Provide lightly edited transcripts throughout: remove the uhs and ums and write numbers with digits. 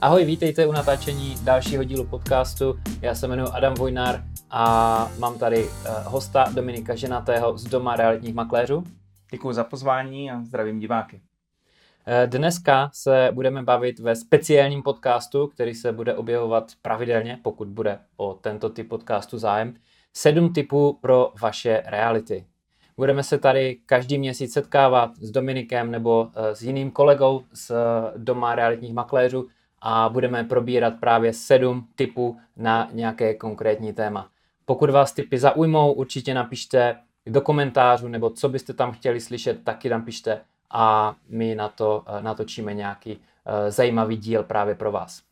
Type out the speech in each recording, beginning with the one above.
Ahoj, vítejte u natáčení dalšího dílu podcastu. Já se jmenuji Adam Vojnar a mám tady hosta Dominika Ženatého z Doma realitních makléřů. Děkuji za pozvání a zdravím diváky. Dneska se budeme bavit ve speciálním podcastu, který se bude objevovat pravidelně, pokud bude o tento typ podcastu zájem. 7 tipů pro vaše reality. Budeme se tady každý měsíc setkávat s Dominikem nebo s jiným kolegou z Doma realitních makléřů a budeme probírat právě 7 tipů na nějaké konkrétní téma. Pokud vás tipy zaujmou, určitě napište do komentářů, nebo co byste tam chtěli slyšet, taky napište a my na to natočíme nějaký zajímavý díl právě pro vás.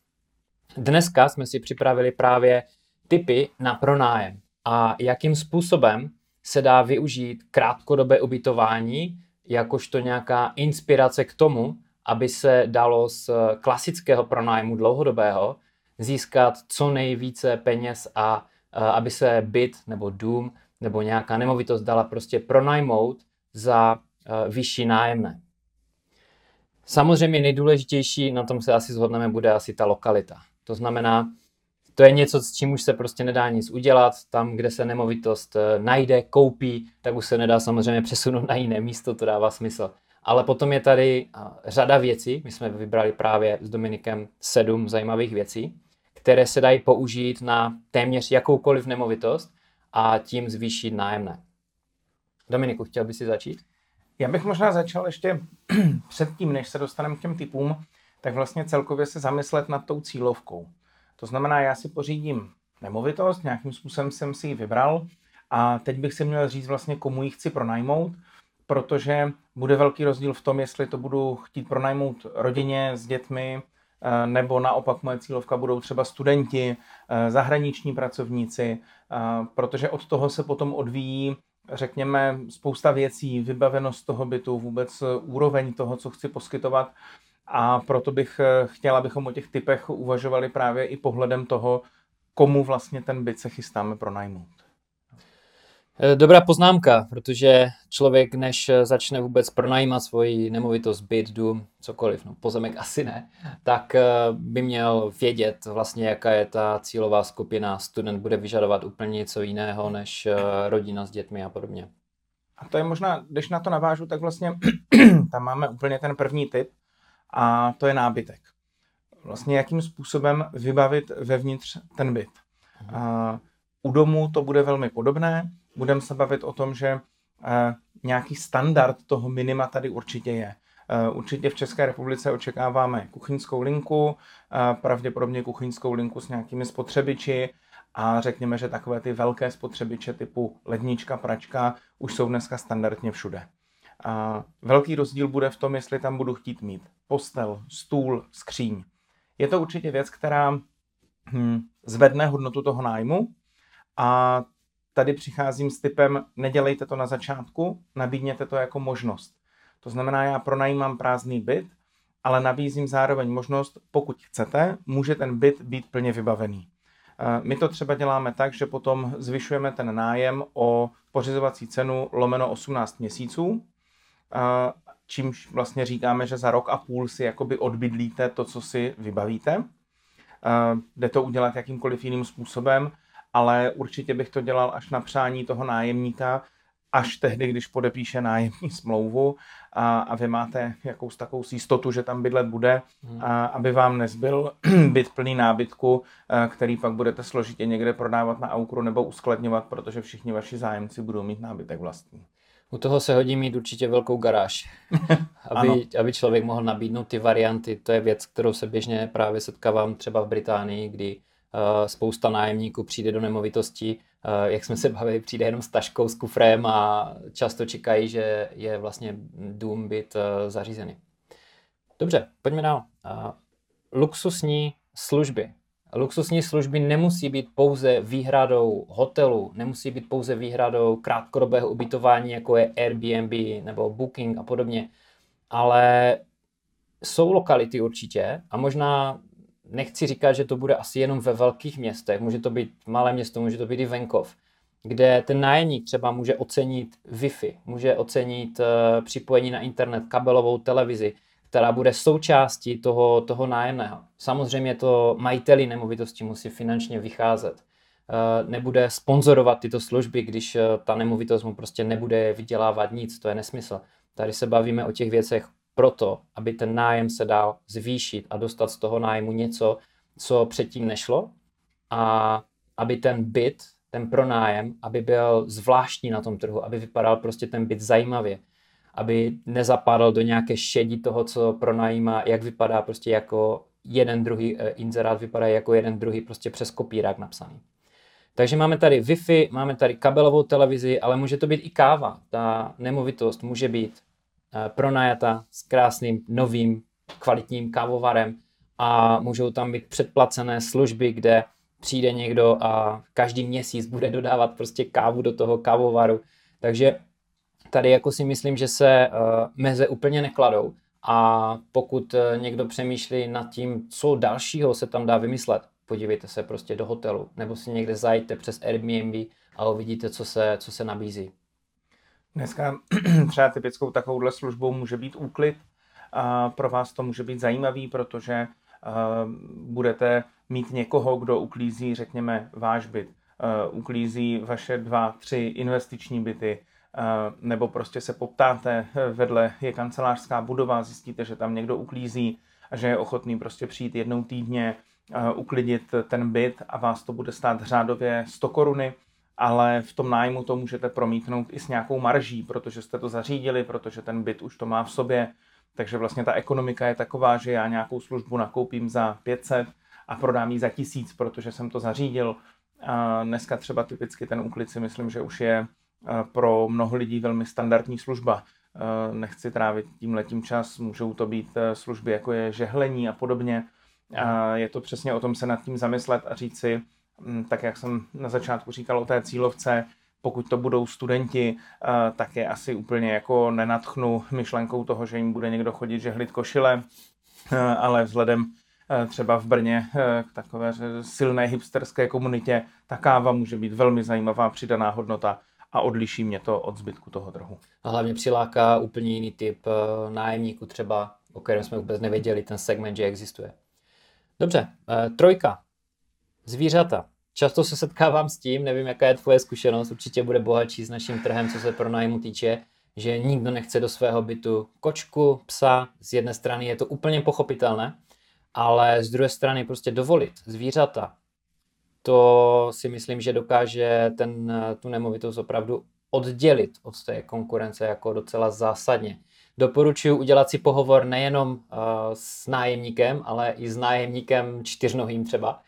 Dneska jsme si připravili právě tipy na pronájem a jakým způsobem se dá využít krátkodobé ubytování jakožto nějaká inspirace k tomu, aby se dalo z klasického pronájmu dlouhodobého získat co nejvíce peněz a aby se byt nebo dům nebo nějaká nemovitost dala prostě pronajmout za vyšší nájemné. Samozřejmě nejdůležitější, na tom se asi shodneme, bude asi ta lokalita. To znamená, to je něco, s čím už se prostě nedá nic udělat. Tam, kde se nemovitost najde, koupí, tak už se nedá samozřejmě přesunout na jiné místo, to dává smysl. Ale potom je tady řada věcí, my jsme vybrali právě s Dominikem 7 zajímavých věcí, které se dají použít na téměř jakoukoliv nemovitost a tím zvýšit nájemné. Dominiku, chtěl bys si začít? Já bych možná začal ještě předtím, než se dostaneme k těm tipům, tak vlastně celkově se zamyslet nad tou cílovkou. To znamená, já si pořídím nemovitost, nějakým způsobem jsem si ji vybral a teď bych si měl říct vlastně, komu ji chci pronajmout, protože bude velký rozdíl v tom, jestli to budu chtít pronajmout rodině s dětmi, nebo naopak moje cílovka budou třeba studenti, zahraniční pracovníci, protože od toho se potom odvíjí, řekněme, spousta věcí, vybavenost toho bytu, vůbec úroveň toho, co chci poskytovat. A proto bych chtěl, abychom o těch tipech uvažovali právě i pohledem toho, komu vlastně ten byt se chystáme pronajmout. Dobrá poznámka, protože člověk, než začne vůbec pronajímat svoji nemovitost, byt, dům, cokoliv, no pozemek asi ne, tak by měl vědět vlastně, jaká je ta cílová skupina. Student bude vyžadovat úplně něco jiného než rodina s dětmi a podobně. A to je možná, když na to navážu, tak vlastně tam máme úplně ten první tip a to je nábytek. Vlastně jakým způsobem vybavit vevnitř ten byt. U domu to bude velmi podobné. Budeme se bavit o tom, že nějaký standard toho minima tady určitě je. Určitě v České republice očekáváme kuchyňskou linku, pravděpodobně kuchyňskou linku s nějakými spotřebiči a řekněme, že takové ty velké spotřebiče typu lednička, pračka už jsou dneska standardně všude. Velký rozdíl bude v tom, jestli tam budu chtít mít postel, stůl, skříň. Je to určitě věc, která zvedne hodnotu toho nájmu a tady přicházím s tipem, nedělejte to na začátku, nabídněte to jako možnost. To znamená, já pronajímám prázdný byt, ale nabízím zároveň možnost, pokud chcete, může ten byt být plně vybavený. My to třeba děláme tak, že potom zvyšujeme ten nájem o pořizovací cenu lomeno 18 měsíců, čímž vlastně říkáme, že za rok a půl si jakoby odbydlíte to, co si vybavíte. Jde to udělat jakýmkoliv jiným způsobem, ale určitě bych to dělal až na přání toho nájemníka, až tehdy, když podepíše nájemní smlouvu a vy máte jakous takovou jistotu, že tam bydlet bude, aby vám nezbyl byt plný nábytku, který pak budete složitě někde prodávat na AUKRO nebo uskladňovat, protože všichni vaši zájemci budou mít nábytek vlastní. U toho se hodí mít určitě velkou garáž, aby člověk mohl nabídnout ty varianty. To je věc, kterou se běžně právě setkávám třeba v Británii, kdy spousta nájemníků přijde do nemovitosti, jak jsme se bavili, přijde jenom s taškou, s kufrem a často čekají, že je vlastně dům, byt zařízený. Dobře, pojďme dál. Luxusní služby. Luxusní služby nemusí být pouze výhradou hotelu, nemusí být pouze výhradou krátkodobého ubytování, jako je Airbnb nebo Booking a podobně, ale jsou lokality určitě a možná nechci říkat, že to bude asi jenom ve velkých městech, může to být malé město, může to být i venkov, kde ten nájemník třeba může ocenit Wi-Fi, může ocenit připojení na internet, kabelovou televizi, která bude součástí toho nájemného. Samozřejmě to majiteli nemovitosti musí finančně vycházet. Nebude sponzorovat tyto služby, když ta nemovitost mu prostě nebude vydělávat nic, to je nesmysl. Tady se bavíme o těch věcech proto, aby ten nájem se dal zvýšit a dostat z toho nájmu něco, co předtím nešlo, a aby ten byt, ten pronájem, aby byl zvláštní na tom trhu, aby vypadal prostě ten byt zajímavě, aby nezapadl do nějaké šedi toho, co pronajímá, jak vypadá prostě jako jeden druhý inzerát, vypadá jako jeden druhý prostě přes kopírák napsaný. Takže máme tady Wi-Fi, máme tady kabelovou televizi, ale může to být i káva. Ta nemovitost může být pronajata s krásným, novým, kvalitním kávovarem a můžou tam být předplacené služby, kde přijde někdo a každý měsíc bude dodávat prostě kávu do toho kávovaru. Takže tady jako si myslím, že se meze úplně nekladou, a pokud někdo přemýšlí nad tím, co dalšího se tam dá vymyslet, podívejte se prostě do hotelu, nebo si někde zajďte přes Airbnb a uvidíte, co se nabízí. Dneska třeba typickou takovouhle službou může být úklid. Pro vás to může být zajímavý, protože budete mít někoho, kdo uklízí, řekněme, váš byt. Uklízí vaše 2-3 investiční byty, nebo prostě se poptáte, vedle je kancelářská budova, zjistíte, že tam někdo uklízí a že je ochotný prostě přijít jednou týdně, uklidit ten byt, a vás to bude stát řádově 100 koruny, ale v tom nájmu to můžete promítnout i s nějakou marží, protože jste to zařídili, protože ten byt už to má v sobě, takže vlastně ta ekonomika je taková, že já nějakou službu nakoupím za 500 a prodám ji za 1000, protože jsem to zařídil. A dneska třeba typicky ten úklid si myslím, že už je pro mnoho lidí velmi standardní služba. Nechci trávit tímhletím čas, můžou to být služby jako je žehlení a podobně. A je to přesně o tom se nad tím zamyslet a říct si, tak jak jsem na začátku říkal o té cílovce, pokud to budou studenti, tak je asi úplně jako nenadchnu myšlenkou toho, že jim bude někdo chodit žehlit košile, ale vzhledem třeba v Brně k takové silné hipsterské komunitě, ta káva může být velmi zajímavá přidaná hodnota a odliší mě to od zbytku toho trhu. A hlavně přiláká úplně jiný typ nájemníků třeba, o kterém jsme vůbec nevěděli, ten segment, že existuje. Dobře, trojka, zvířata. Často se setkávám s tím, nevím, jaká je tvoje zkušenost, určitě bude bohatší s naším trhem, co se pronájmu týče, že nikdo nechce do svého bytu kočku, psa, z jedné strany je to úplně pochopitelné, ale z druhé strany prostě dovolit zvířata, to si myslím, že dokáže tu nemovitost opravdu oddělit od té konkurence jako docela zásadně. Doporučuji udělat si pohovor nejenom s nájemníkem, ale i s nájemníkem čtyřnohým třeba.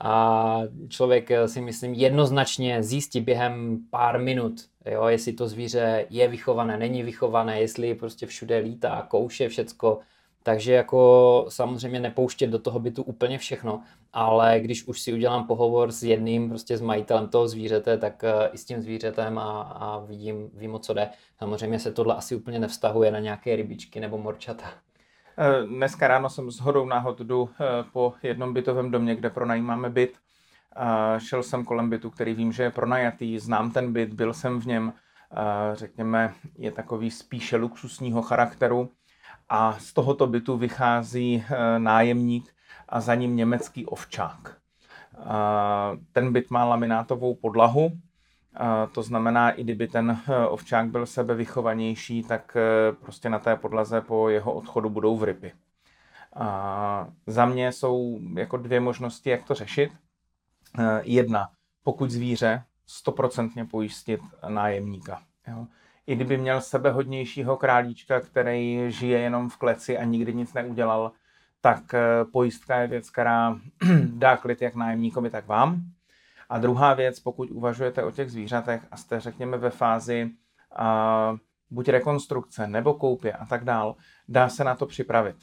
A člověk si myslím jednoznačně zjistí během pár minut, jo, jestli to zvíře je vychované, není vychované, jestli prostě všude lítá, kouše, všecko. Takže jako samozřejmě nepouštět do toho bytu úplně všechno, ale když už si udělám pohovor s jedním, prostě s majitelem toho zvířete, tak i s tím zvířetem a vím, o co jde. Samozřejmě se tohle asi úplně nevztahuje na nějaké rybičky nebo morčata. Dneska ráno jsem shodou náhod jdu po jednom bytovém domě, kde pronajímáme byt. Šel jsem kolem bytu, který vím, že je pronajatý, znám ten byt, byl jsem v něm, řekněme, je takový spíše luxusního charakteru. A z tohoto bytu vychází nájemník a za ním německý ovčák. Ten byt má laminátovou podlahu, to znamená, i kdyby ten ovčák byl sebevychovanější, tak prostě na té podlaze po jeho odchodu budou vrypy. Za mě jsou jako dvě možnosti, jak to řešit. Jedna, pokud zvíře, 100% pojistit nájemníka. Jo? I kdyby měl sebehodnějšího králíčka, který žije jenom v kleci a nikdy nic neudělal, tak pojistka je věc, která dá klid jak nájemníkovi, tak vám. A druhá věc, pokud uvažujete o těch zvířatech a jste, řekněme, ve fázi buď rekonstrukce nebo koupě a tak dál, dá se na to připravit.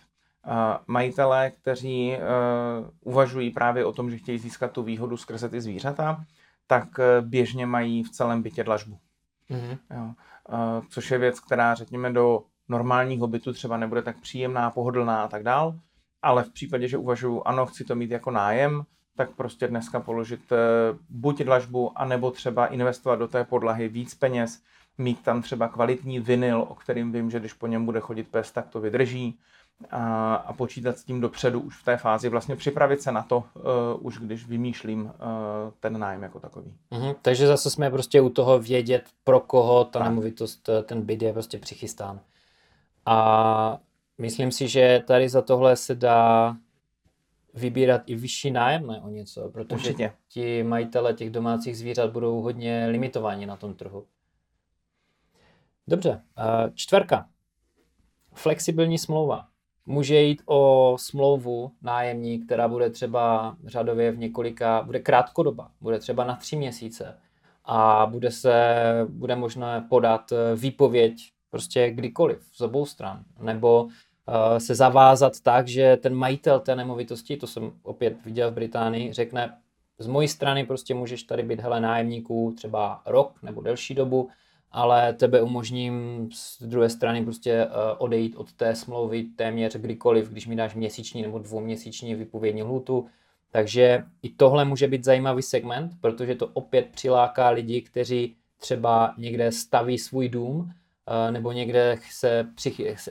Majitelé, kteří uvažují právě o tom, že chtějí získat tu výhodu skrze ty zvířata, tak běžně mají v celém bytě dlažbu. Mm-hmm. Jo. Což je věc, která, řekněme, do normálního bytu třeba nebude tak příjemná, pohodlná a tak dál, ale v případě, že uvažuju, ano, chci to mít jako nájem, tak prostě dneska položit buď dlažbu, anebo třeba investovat do té podlahy víc peněz, mít tam třeba kvalitní vinyl, o kterým vím, že když po něm bude chodit pes, tak to vydrží, a počítat s tím dopředu už v té fázi, vlastně připravit se na to, už když vymýšlím ten nájem jako takový. Mhm, takže zase jsme prostě u toho vědět, pro koho ta nemovitost, ten byt je prostě přichystán. A myslím si, že tady za tohle se dá vybírat i vyšší nájemné o něco, protože určitě ti majitele těch domácích zvířat budou hodně limitováni na tom trhu. Dobře, 4. Flexibilní smlouva. Může jít o smlouvu nájemní, která bude třeba řadově v několika, bude krátkodoba, bude třeba na 3 měsíce a bude možné podat výpověď prostě kdykoliv z obou stran, nebo se zavázat tak, že ten majitel té nemovitosti, to jsem opět viděl v Británii, řekne z mojí strany prostě můžeš tady být hele nájemníků třeba rok nebo delší dobu, ale tebe umožním z druhé strany prostě odejít od té smlouvy téměř kdykoliv, když mi dáš měsíční nebo 2měsíční výpovědní lhůtu. Takže i tohle může být zajímavý segment, protože to opět přiláká lidi, kteří třeba někde staví svůj dům nebo někde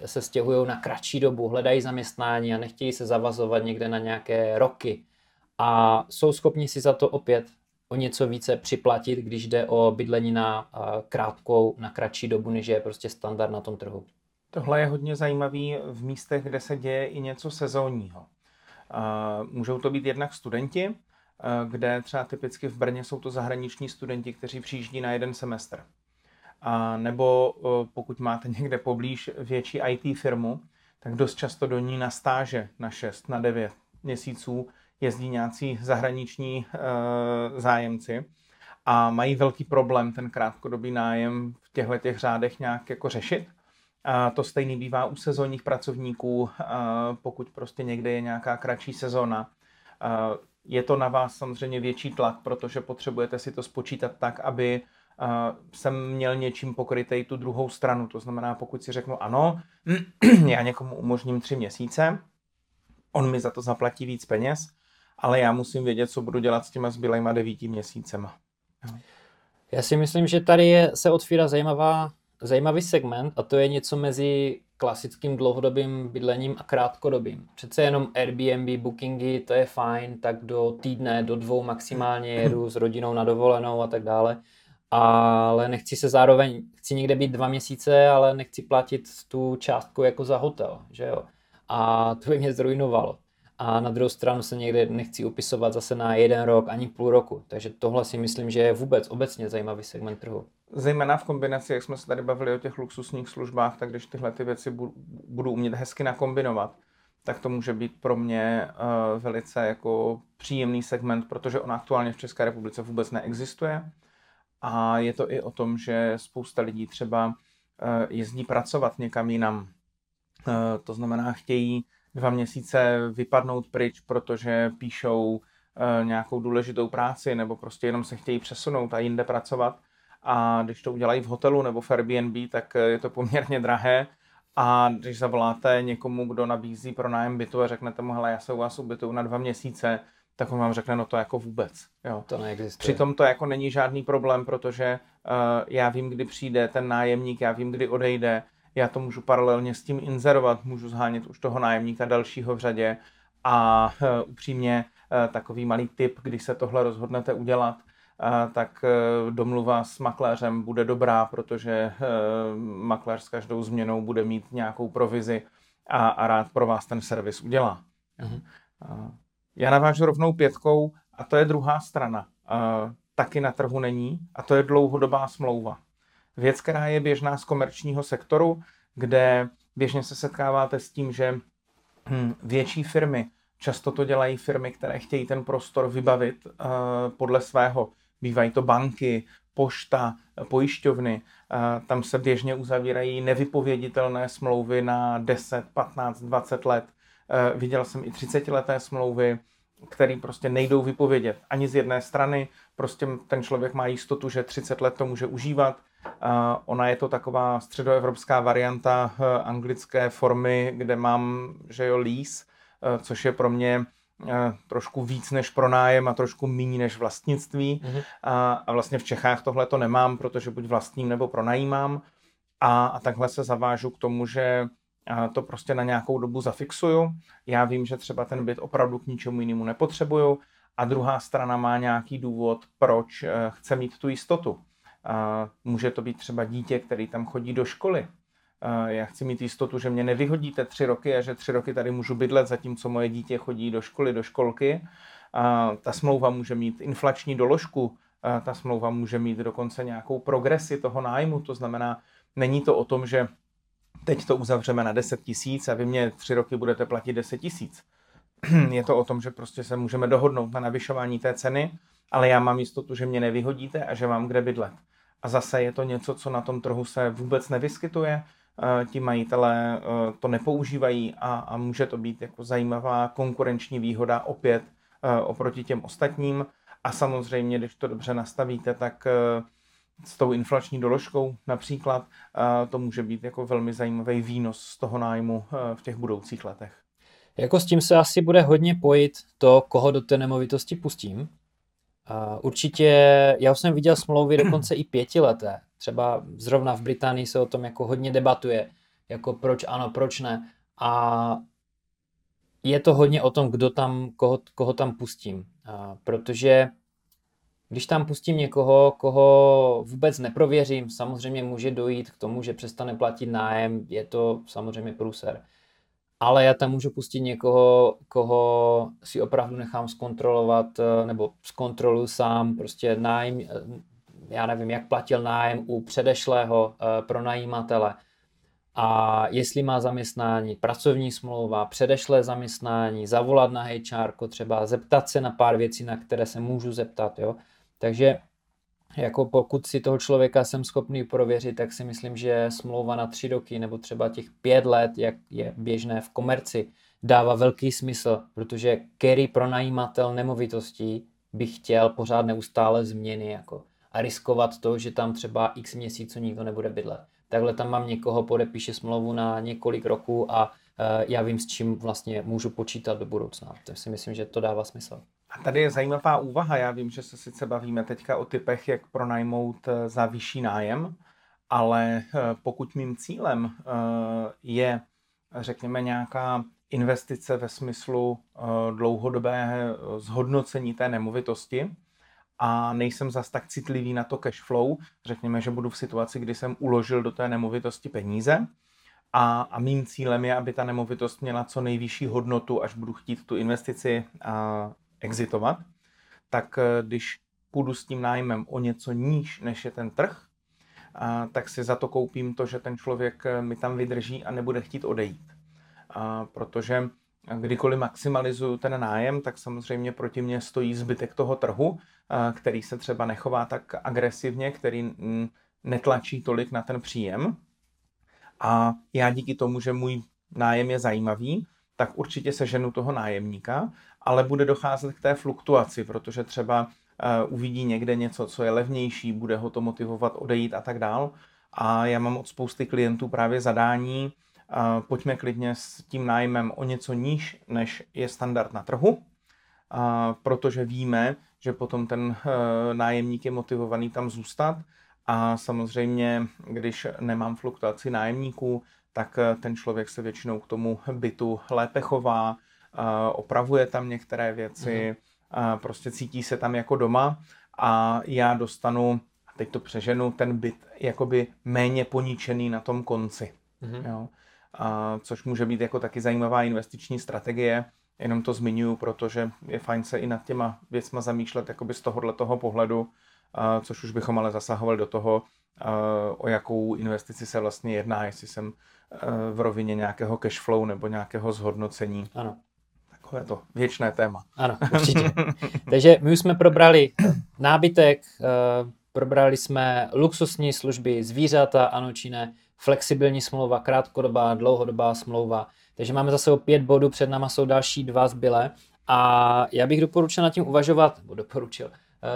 se stěhují na kratší dobu, hledají zaměstnání a nechtějí se zavazovat někde na nějaké roky. A jsou schopni si za to opět o něco více připlatit, když jde o bydlení na kratší dobu, než je prostě standard na tom trhu. Tohle je hodně zajímavý v místech, kde se děje i něco sezónního. Můžou to být jednak studenti, kde třeba typicky v Brně jsou to zahraniční studenti, kteří přijíždí na 1 semestr. Nebo pokud máte někde poblíž větší IT firmu, tak dost často do ní na stáže na 6, na 9 měsíců jezdí nějací zahraniční zájemci a mají velký problém ten krátkodobý nájem v těchto řádech nějak jako řešit. A to stejný bývá u sezónních pracovníků, pokud prostě někde je nějaká kratší sezóna. Je to na vás samozřejmě větší tlak, protože potřebujete si to spočítat tak, aby jsem měl něčím pokrytej tu druhou stranu. To znamená, pokud si řeknu ano, já někomu umožním 3 měsíce, on mi za to zaplatí víc peněz, ale já musím vědět, co budu dělat s těma zbylejma 9 měsícema. Já si myslím, že tady se otvírá zajímavý segment a to je něco mezi klasickým dlouhodobým bydlením a krátkodobým. Přece jenom Airbnb, Bookingy, to je fajn, tak do týdne, do 2 maximálně jedu s rodinou na dovolenou a tak dále. Ale chci někde být 2 měsíce, ale nechci platit tu částku jako za hotel, že jo? A to by mě zrujnovalo. A na druhou stranu se někde nechci upisovat zase na 1 rok, ani 0,5 roku. Takže tohle si myslím, že je vůbec obecně zajímavý segment trhu. Zejména v kombinaci, jak jsme se tady bavili o těch luxusních službách, tak když tyhle ty věci budu umět hezky nakombinovat, tak to může být pro mě velice jako příjemný segment, protože on aktuálně v České republice vůbec neexistuje. A je to i o tom, že spousta lidí třeba jezdí pracovat někam jinam. To znamená, chtějí 2 měsíce vypadnout pryč, protože píšou nějakou důležitou práci nebo prostě jenom se chtějí přesunout a jinde pracovat. A když to udělají v hotelu nebo v Airbnb, tak je to poměrně drahé. A když zavoláte někomu, kdo nabízí pronájem bytu a řeknete mu, hele, já se u vás ubytuju na 2 měsíce, tak on vám řekne, no to jako vůbec. Jo. To neexistuje. Přitom to jako není žádný problém, protože já vím, kdy přijde ten nájemník, já vím, kdy odejde, já to můžu paralelně s tím inzerovat, můžu zhánět už toho nájemníka dalšího v řadě a upřímně takový malý tip, když se tohle rozhodnete udělat, tak domluva s makléřem bude dobrá, protože makléř s každou změnou bude mít nějakou provizi a rád pro vás ten servis udělá. Mhm. Já navážu rovnou 5, a to je druhá strana. Taky na trhu není, a to je dlouhodobá smlouva. Věc, která je běžná z komerčního sektoru, kde běžně se setkáváte s tím, že větší firmy, často to dělají firmy, které chtějí ten prostor vybavit podle svého. Bývají to banky, pošta, pojišťovny. Tam se běžně uzavírají nevypověditelné smlouvy na 10, 15, 20 let. Viděl jsem i 30leté smlouvy, které prostě nejdou vypovědět ani z jedné strany. Prostě ten člověk má jistotu, že 30 let to může užívat. Ona je to taková středoevropská varianta anglické formy, kde mám, že jo, lease, což je pro mě trošku víc než pronájem a trošku míň než vlastnictví. Mm-hmm. A vlastně v Čechách tohle to nemám, protože buď vlastním nebo pronajímám. A takhle se zavážu k tomu, že to prostě na nějakou dobu zafixuju. Já vím, že třeba ten byt opravdu k ničemu jinému nepotřebuju a druhá strana má nějaký důvod, proč chce mít tu jistotu. Může to být třeba dítě, který tam chodí do školy. Já chci mít jistotu, že mě nevyhodíte 3 roky a že 3 roky tady můžu bydlet, zatímco moje dítě chodí do školy, do školky. Ta smlouva může mít inflační doložku, ta smlouva může mít dokonce nějakou progresi toho nájmu, to znamená, není to o tom, že teď to uzavřeme na 10 000 a vy mě 3 roky budete platit 10 000. Je to o tom, že prostě se můžeme dohodnout na navyšování té ceny, ale já mám jistotu, že mě nevyhodíte a že mám kde bydlet. A zase je to něco, co na tom trhu se vůbec nevyskytuje, ti majitelé to nepoužívají a může to být jako zajímavá konkurenční výhoda opět oproti těm ostatním. A samozřejmě, když to dobře nastavíte, tak s tou inflační doložkou například to může být jako velmi zajímavý výnos z toho nájmu v těch budoucích letech. Jako s tím se asi bude hodně pojit to, koho do té nemovitosti pustím. Určitě, já už jsem viděl smlouvy dokonce i 5leté. Třeba zrovna v Británii se o tom jako hodně debatuje, jako proč ano, proč ne. A je to hodně o tom, kdo tam, koho tam pustím. Protože když tam pustím někoho, koho vůbec neprověřím, samozřejmě může dojít k tomu, že přestane platit nájem, je to samozřejmě průser. Ale já tam můžu pustit někoho, koho si opravdu nechám zkontrolovat, nebo zkontroluji sám prostě nájem, já nevím, jak platil nájem u předešlého pronajímatele. A jestli má zaměstnání, pracovní smlouva, předešlé zaměstnání, zavolat na HR, třeba zeptat se na pár věcí, na které se můžu zeptat. Jo? Takže jako pokud si toho člověka jsem schopný prověřit, tak si myslím, že smlouva na 3 roky nebo třeba těch 5 let, jak je běžné v komerci, dává velký smysl, protože který pronajímatel nemovitostí by chtěl pořád neustále změny jako, a riskovat to, že tam třeba x měsíců nikdo nebude bydlet. Takhle tam mám někoho, podepíše smlouvu na několik roků a já vím, s čím vlastně můžu počítat do budoucna. To si myslím, že to dává smysl. A tady je zajímavá úvaha. Já vím, že se sice bavíme teďka o typech, jak pronajmout za vyšší nájem, ale pokud mým cílem je, řekněme, nějaká investice ve smyslu dlouhodobé zhodnocení té nemovitosti, a nejsem zas tak citlivý na to cash flow, řekněme, že budu v situaci, kdy jsem uložil do té nemovitosti peníze a mým cílem je, aby ta nemovitost měla co nejvyšší hodnotu, až budu chtít tu investici exitovat, tak když půjdu s tím nájmem o něco níž, než je ten trh, tak si za to koupím to, že ten člověk mi tam vydrží a nebude chtít odejít. Protože kdykoliv maximalizuju ten nájem, tak samozřejmě proti mně stojí zbytek toho trhu, který se třeba nechová tak agresivně, který netlačí tolik na ten příjem. A já díky tomu, že můj nájem je zajímavý, tak určitě seženu toho nájemníka, ale bude docházet k té fluktuaci, protože třeba uvidí někde něco, co je levnější, bude ho to motivovat odejít a tak dál. A já mám od spousty klientů právě zadání, pojďme klidně s tím nájmem o něco níž, než je standard na trhu, protože víme, že potom ten nájemník je motivovaný tam zůstat a samozřejmě, když nemám fluktuaci nájemníků, tak ten člověk se většinou k tomu bytu lépe chová, opravuje tam některé věci, prostě cítí se tam jako doma a já dostanu, a teď to přeženu, ten byt jakoby méně poničený na tom konci. Jo. Což může být jako taky zajímavá investiční strategie, jenom to zmiňuju, protože je fajn se i nad těma věcma zamýšlet jakoby z tohoto pohledu, což už bychom ale zasahovali do toho, o jakou investici se vlastně jedná, jestli jsem v rovině nějakého cashflow nebo nějakého zhodnocení. Ano. Takové to věčné téma. Ano, určitě. Takže my už jsme probrali nábytek, probrali jsme luxusní služby, zvířata, ano či ne, flexibilní smlouva, krátkodobá, dlouhodobá smlouva. Takže máme za sebou 5 bodů, před náma jsou další 2 zbylé. A já bych doporučil nad tím uvažovat, nebo doporučil,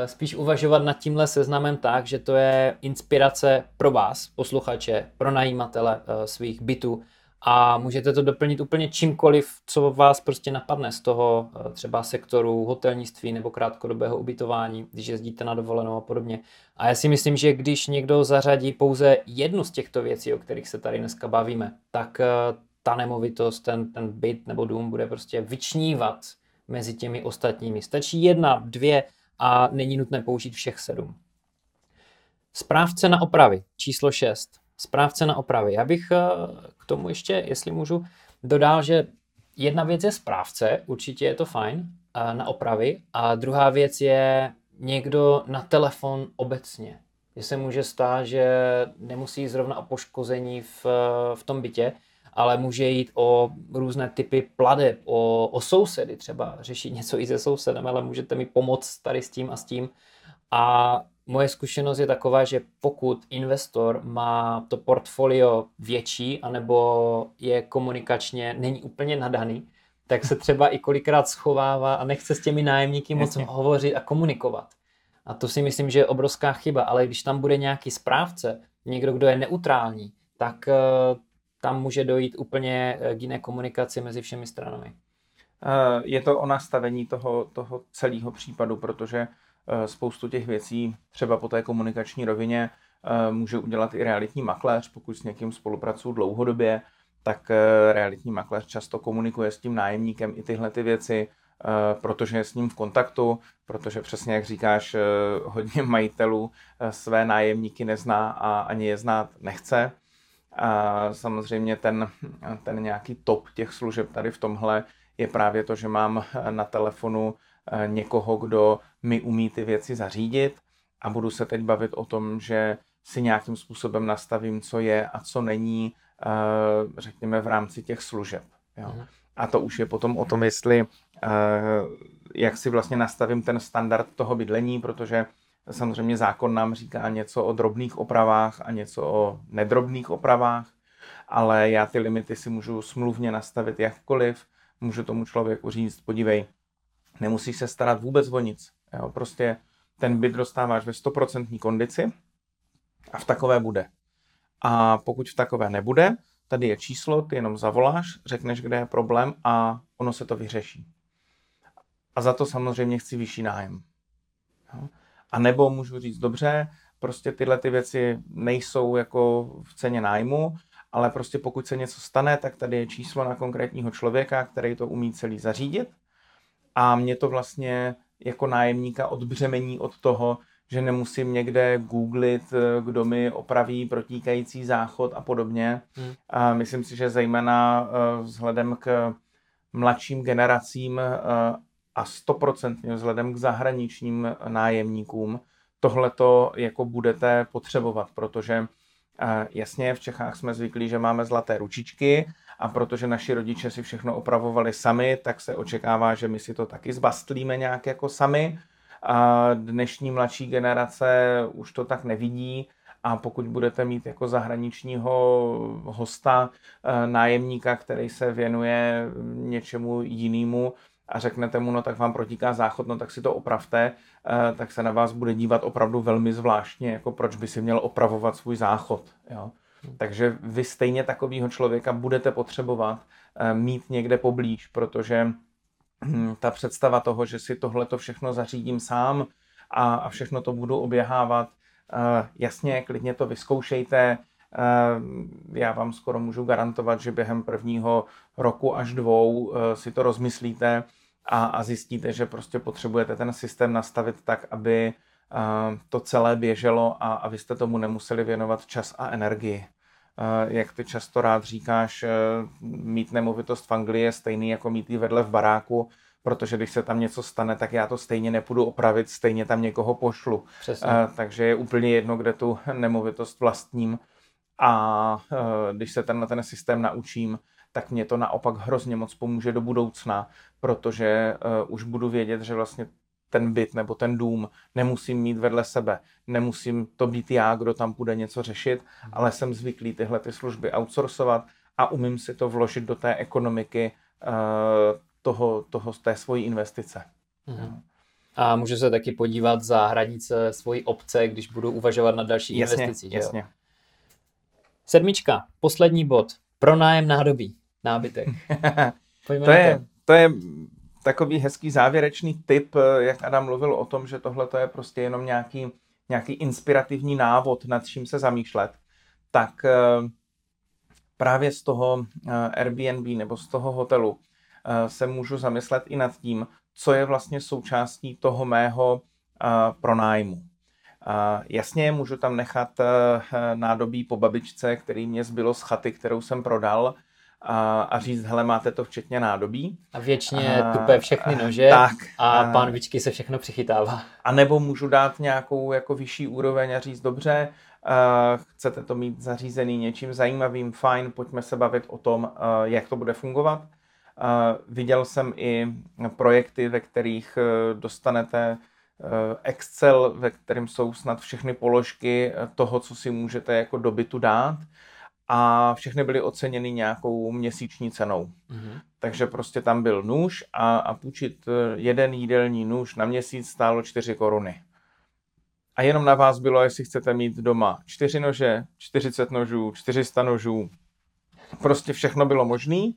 spíš uvažovat nad tímhle seznamem tak, že to je inspirace pro vás, posluchače, pro najímatele svých bytů. A můžete to doplnit úplně čímkoliv, co vás prostě napadne z toho třeba sektoru hotelnictví nebo krátkodobého ubytování, když jezdíte na dovolenou a podobně. A já si myslím, že když někdo zařadí pouze jednu z těchto věcí, o kterých se tady dneska bavíme, tak ta nemovitost, ten byt nebo dům bude prostě vyčnívat mezi těmi ostatními. Stačí 1, 2 a není nutné použít všech 7. Správce na opravy, číslo 6. Správce na opravy. Já bych k tomu ještě, jestli můžu, dodal, že jedna věc je správce, určitě je to fajn, na opravy, a druhá věc je někdo na telefon obecně. Že se může stát, že nemusí zrovna o poškození v tom bytě, ale může jít o různé typy pladeb, o sousedy třeba, řešit něco i se sousedem, ale můžete mi pomoct tady s tím a s tím. A moje zkušenost je taková, že pokud investor má to portfolio větší, anebo je komunikačně, není úplně nadaný, tak se třeba i kolikrát schovává a nechce s těmi nájemníky moc hovořit a komunikovat. A to si myslím, že je obrovská chyba, ale když tam bude nějaký správce, někdo, kdo je neutrální, tak tam může dojít úplně k jiné komunikaci mezi všemi stranami. Je to o nastavení toho celého případu, protože spoustu těch věcí třeba po té komunikační rovině může udělat i realitní makléř, pokud s někým spolupracují dlouhodobě, tak realitní makléř často komunikuje s tím nájemníkem i tyhle ty věci, protože je s ním v kontaktu, protože přesně jak říkáš, hodně majitelů své nájemníky nezná a ani je znát nechce. A samozřejmě ten nějaký top těch služeb tady v tomhle je právě to, že mám na telefonu někoho, kdo mi umí ty věci zařídit, a budu se teď bavit o tom, že si nějakým způsobem nastavím, co je a co není, řekněme, v rámci těch služeb. Jo. A to už je potom o tom, jestli jak si vlastně nastavím ten standard toho bydlení, protože samozřejmě zákon nám říká něco o drobných opravách a něco o nedrobných opravách, ale já ty limity si můžu smluvně nastavit jakkoliv, můžu tomu člověku říct, podívej, nemusíš se starat vůbec o nic. Jo? Prostě ten byt dostáváš ve 100% kondici a v takové bude. A pokud v takové nebude, tady je číslo, ty jenom zavoláš, řekneš, kde je problém a ono se to vyřeší. A za to samozřejmě chci vyšší nájem. Jo? A nebo můžu říct, dobře, prostě tyhle ty věci nejsou jako v ceně nájmu, ale prostě pokud se něco stane, tak tady je číslo na konkrétního člověka, který to umí celý zařídit. A mě to vlastně jako nájemníka odbřemení od toho, že nemusím někde googlit, kdo mi opraví protíkající záchod a podobně. A myslím si, že zejména vzhledem k mladším generacím a 100% vzhledem k zahraničním nájemníkům tohleto jako budete potřebovat, protože jasně, v Čechách jsme zvyklí, že máme zlaté ručičky, a protože naši rodiče si všechno opravovali sami, tak se očekává, že my si to taky zbastlíme nějak jako sami. A dnešní mladší generace už to tak nevidí, a pokud budete mít jako zahraničního hosta, nájemníka, který se věnuje něčemu jinému, a řeknete mu, no tak vám protíká záchod, no tak si to opravte, tak se na vás bude dívat opravdu velmi zvláštně, jako proč by si měl opravovat svůj záchod. Jo? Takže vy stejně takového člověka budete potřebovat mít někde poblíž, protože ta představa toho, že si tohleto všechno zařídím sám a všechno to budu oběhávat, jasně, klidně to vyzkoušejte. Já vám skoro můžu garantovat, že během prvního roku až 2 si to rozmyslíte a zjistíte, že prostě potřebujete ten systém nastavit tak, aby to celé běželo a vy jste tomu nemuseli věnovat čas a energii. Jak ty často rád říkáš, mít nemovitost v Anglii je stejný jako mít ji vedle v baráku, protože když se tam něco stane, tak já to stejně nepůjdu opravit, stejně tam někoho pošlu. Takže je úplně jedno, kde tu nemovitost vlastním. A když se ten systém naučím, tak mě to naopak hrozně moc pomůže do budoucna, protože už budu vědět, že vlastně ten byt nebo ten dům nemusím mít vedle sebe. Nemusím to být já, kdo tam bude něco řešit, ale jsem zvyklý tyhle ty služby outsourcovat a umím si to vložit do té ekonomiky té svojí investice. Mhm. A můžu se taky podívat za hranice svojí obce, když budu uvažovat na další investici. Jasně, jo? 7, poslední bod. Pronájem nádobí, nábytek. To je takový hezký závěrečný tip, jak Adam mluvil o tom, že tohle je prostě jenom nějaký inspirativní návod, nad čím se zamýšlet. Tak právě z toho Airbnb nebo z toho hotelu se můžu zamyslet i nad tím, co je vlastně součástí toho mého pronájmu. Jasně, můžu tam nechat nádobí po babičce, který mě zbylo z chaty, kterou jsem prodal, a říct, hele, máte to včetně nádobí. A věčně tupé všechny nože a pánvičky se všechno přichytává. A nebo můžu dát nějakou jako vyšší úroveň a říct, dobře, chcete to mít zařízený něčím zajímavým, fajn, pojďme se bavit o tom, jak to bude fungovat. Viděl jsem i projekty, ve kterých dostanete Excel, ve kterém jsou snad všechny položky toho, co si můžete jako do bytu dát, a všechny byly oceněny nějakou měsíční cenou. Mm-hmm. Takže prostě tam byl nůž a půjčit jeden jídelní nůž na měsíc stálo 4 koruny. A jenom na vás bylo, jestli chcete mít doma 4 nože, 40 nožů, 400 nožů. Prostě všechno bylo možné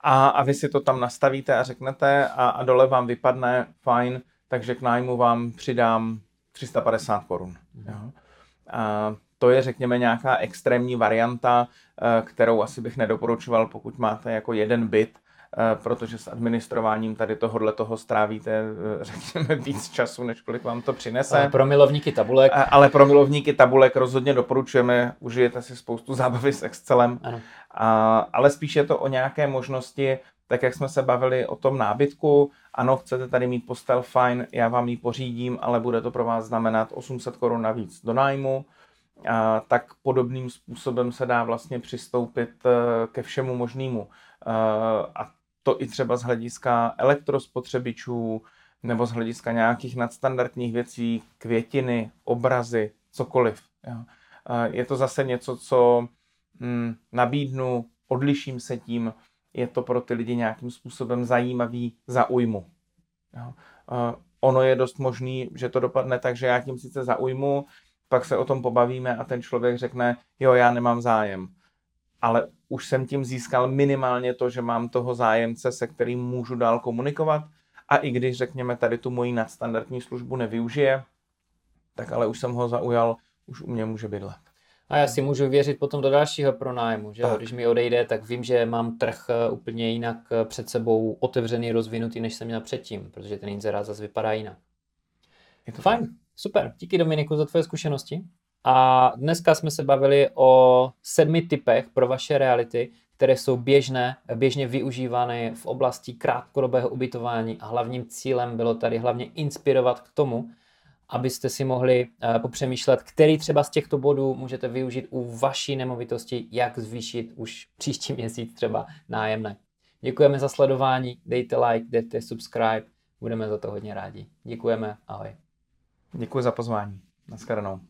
a vy si to tam nastavíte a řeknete a dole vám vypadne fajn, takže k nájmu vám přidám 350 korun. Mm-hmm. To je, řekněme, nějaká extrémní varianta, kterou asi bych nedoporučoval, pokud máte jako jeden byt, protože s administrováním tady tohoto strávíte, řekněme, víc času, než kolik vám to přinese. Ale pro milovníky tabulek. Ale pro milovníky tabulek rozhodně doporučujeme, užijete si spoustu zábavy s Excelem. Ano. Ale spíš je to o nějaké možnosti, tak jak jsme se bavili o tom nábytku, ano, chcete tady mít postel, fajn, já vám ji pořídím, ale bude to pro vás znamenat 800 korun navíc do nájmu. Tak podobným způsobem se dá vlastně přistoupit ke všemu možnému. A to i třeba z hlediska elektrospotřebičů nebo z hlediska nějakých nadstandardních věcí, květiny, obrazy, cokoliv. Je to zase něco, co nabídnu, odliším se tím, je to pro ty lidi nějakým způsobem zajímavý, zaujmu. Ono je dost možný, že to dopadne tak, že já tím sice zaujmu, pak se o tom pobavíme a ten člověk řekne, jo, já nemám zájem. Ale už jsem tím získal minimálně to, že mám toho zájemce, se kterým můžu dál komunikovat, a i když, řekněme, tady tu moji nadstandardní službu nevyužije, tak ale už jsem ho zaujal, už u mě může bydlet. A já si můžu věřit potom do dalšího pronájmu, že tak. Když mi odejde, tak vím, že mám trh úplně jinak před sebou otevřený, rozvinutý, než jsem měl předtím, protože ten inzerát zase vypadá jinak. Je to fajn. Super, díky Dominiku za tvoje zkušenosti. A dneska jsme se bavili o 7 typech pro vaše reality, které jsou běžně využívány v oblasti krátkodobého ubytování, a hlavním cílem bylo tady hlavně inspirovat k tomu, abyste si mohli popřemýšlet, který třeba z těchto bodů můžete využít u vaší nemovitosti, jak zvýšit už příští měsíc třeba nájemné. Děkujeme za sledování, dejte like, dejte subscribe, budeme za to hodně rádi. Děkujeme, ahoj. Děkuji za pozvání. Naschledanou.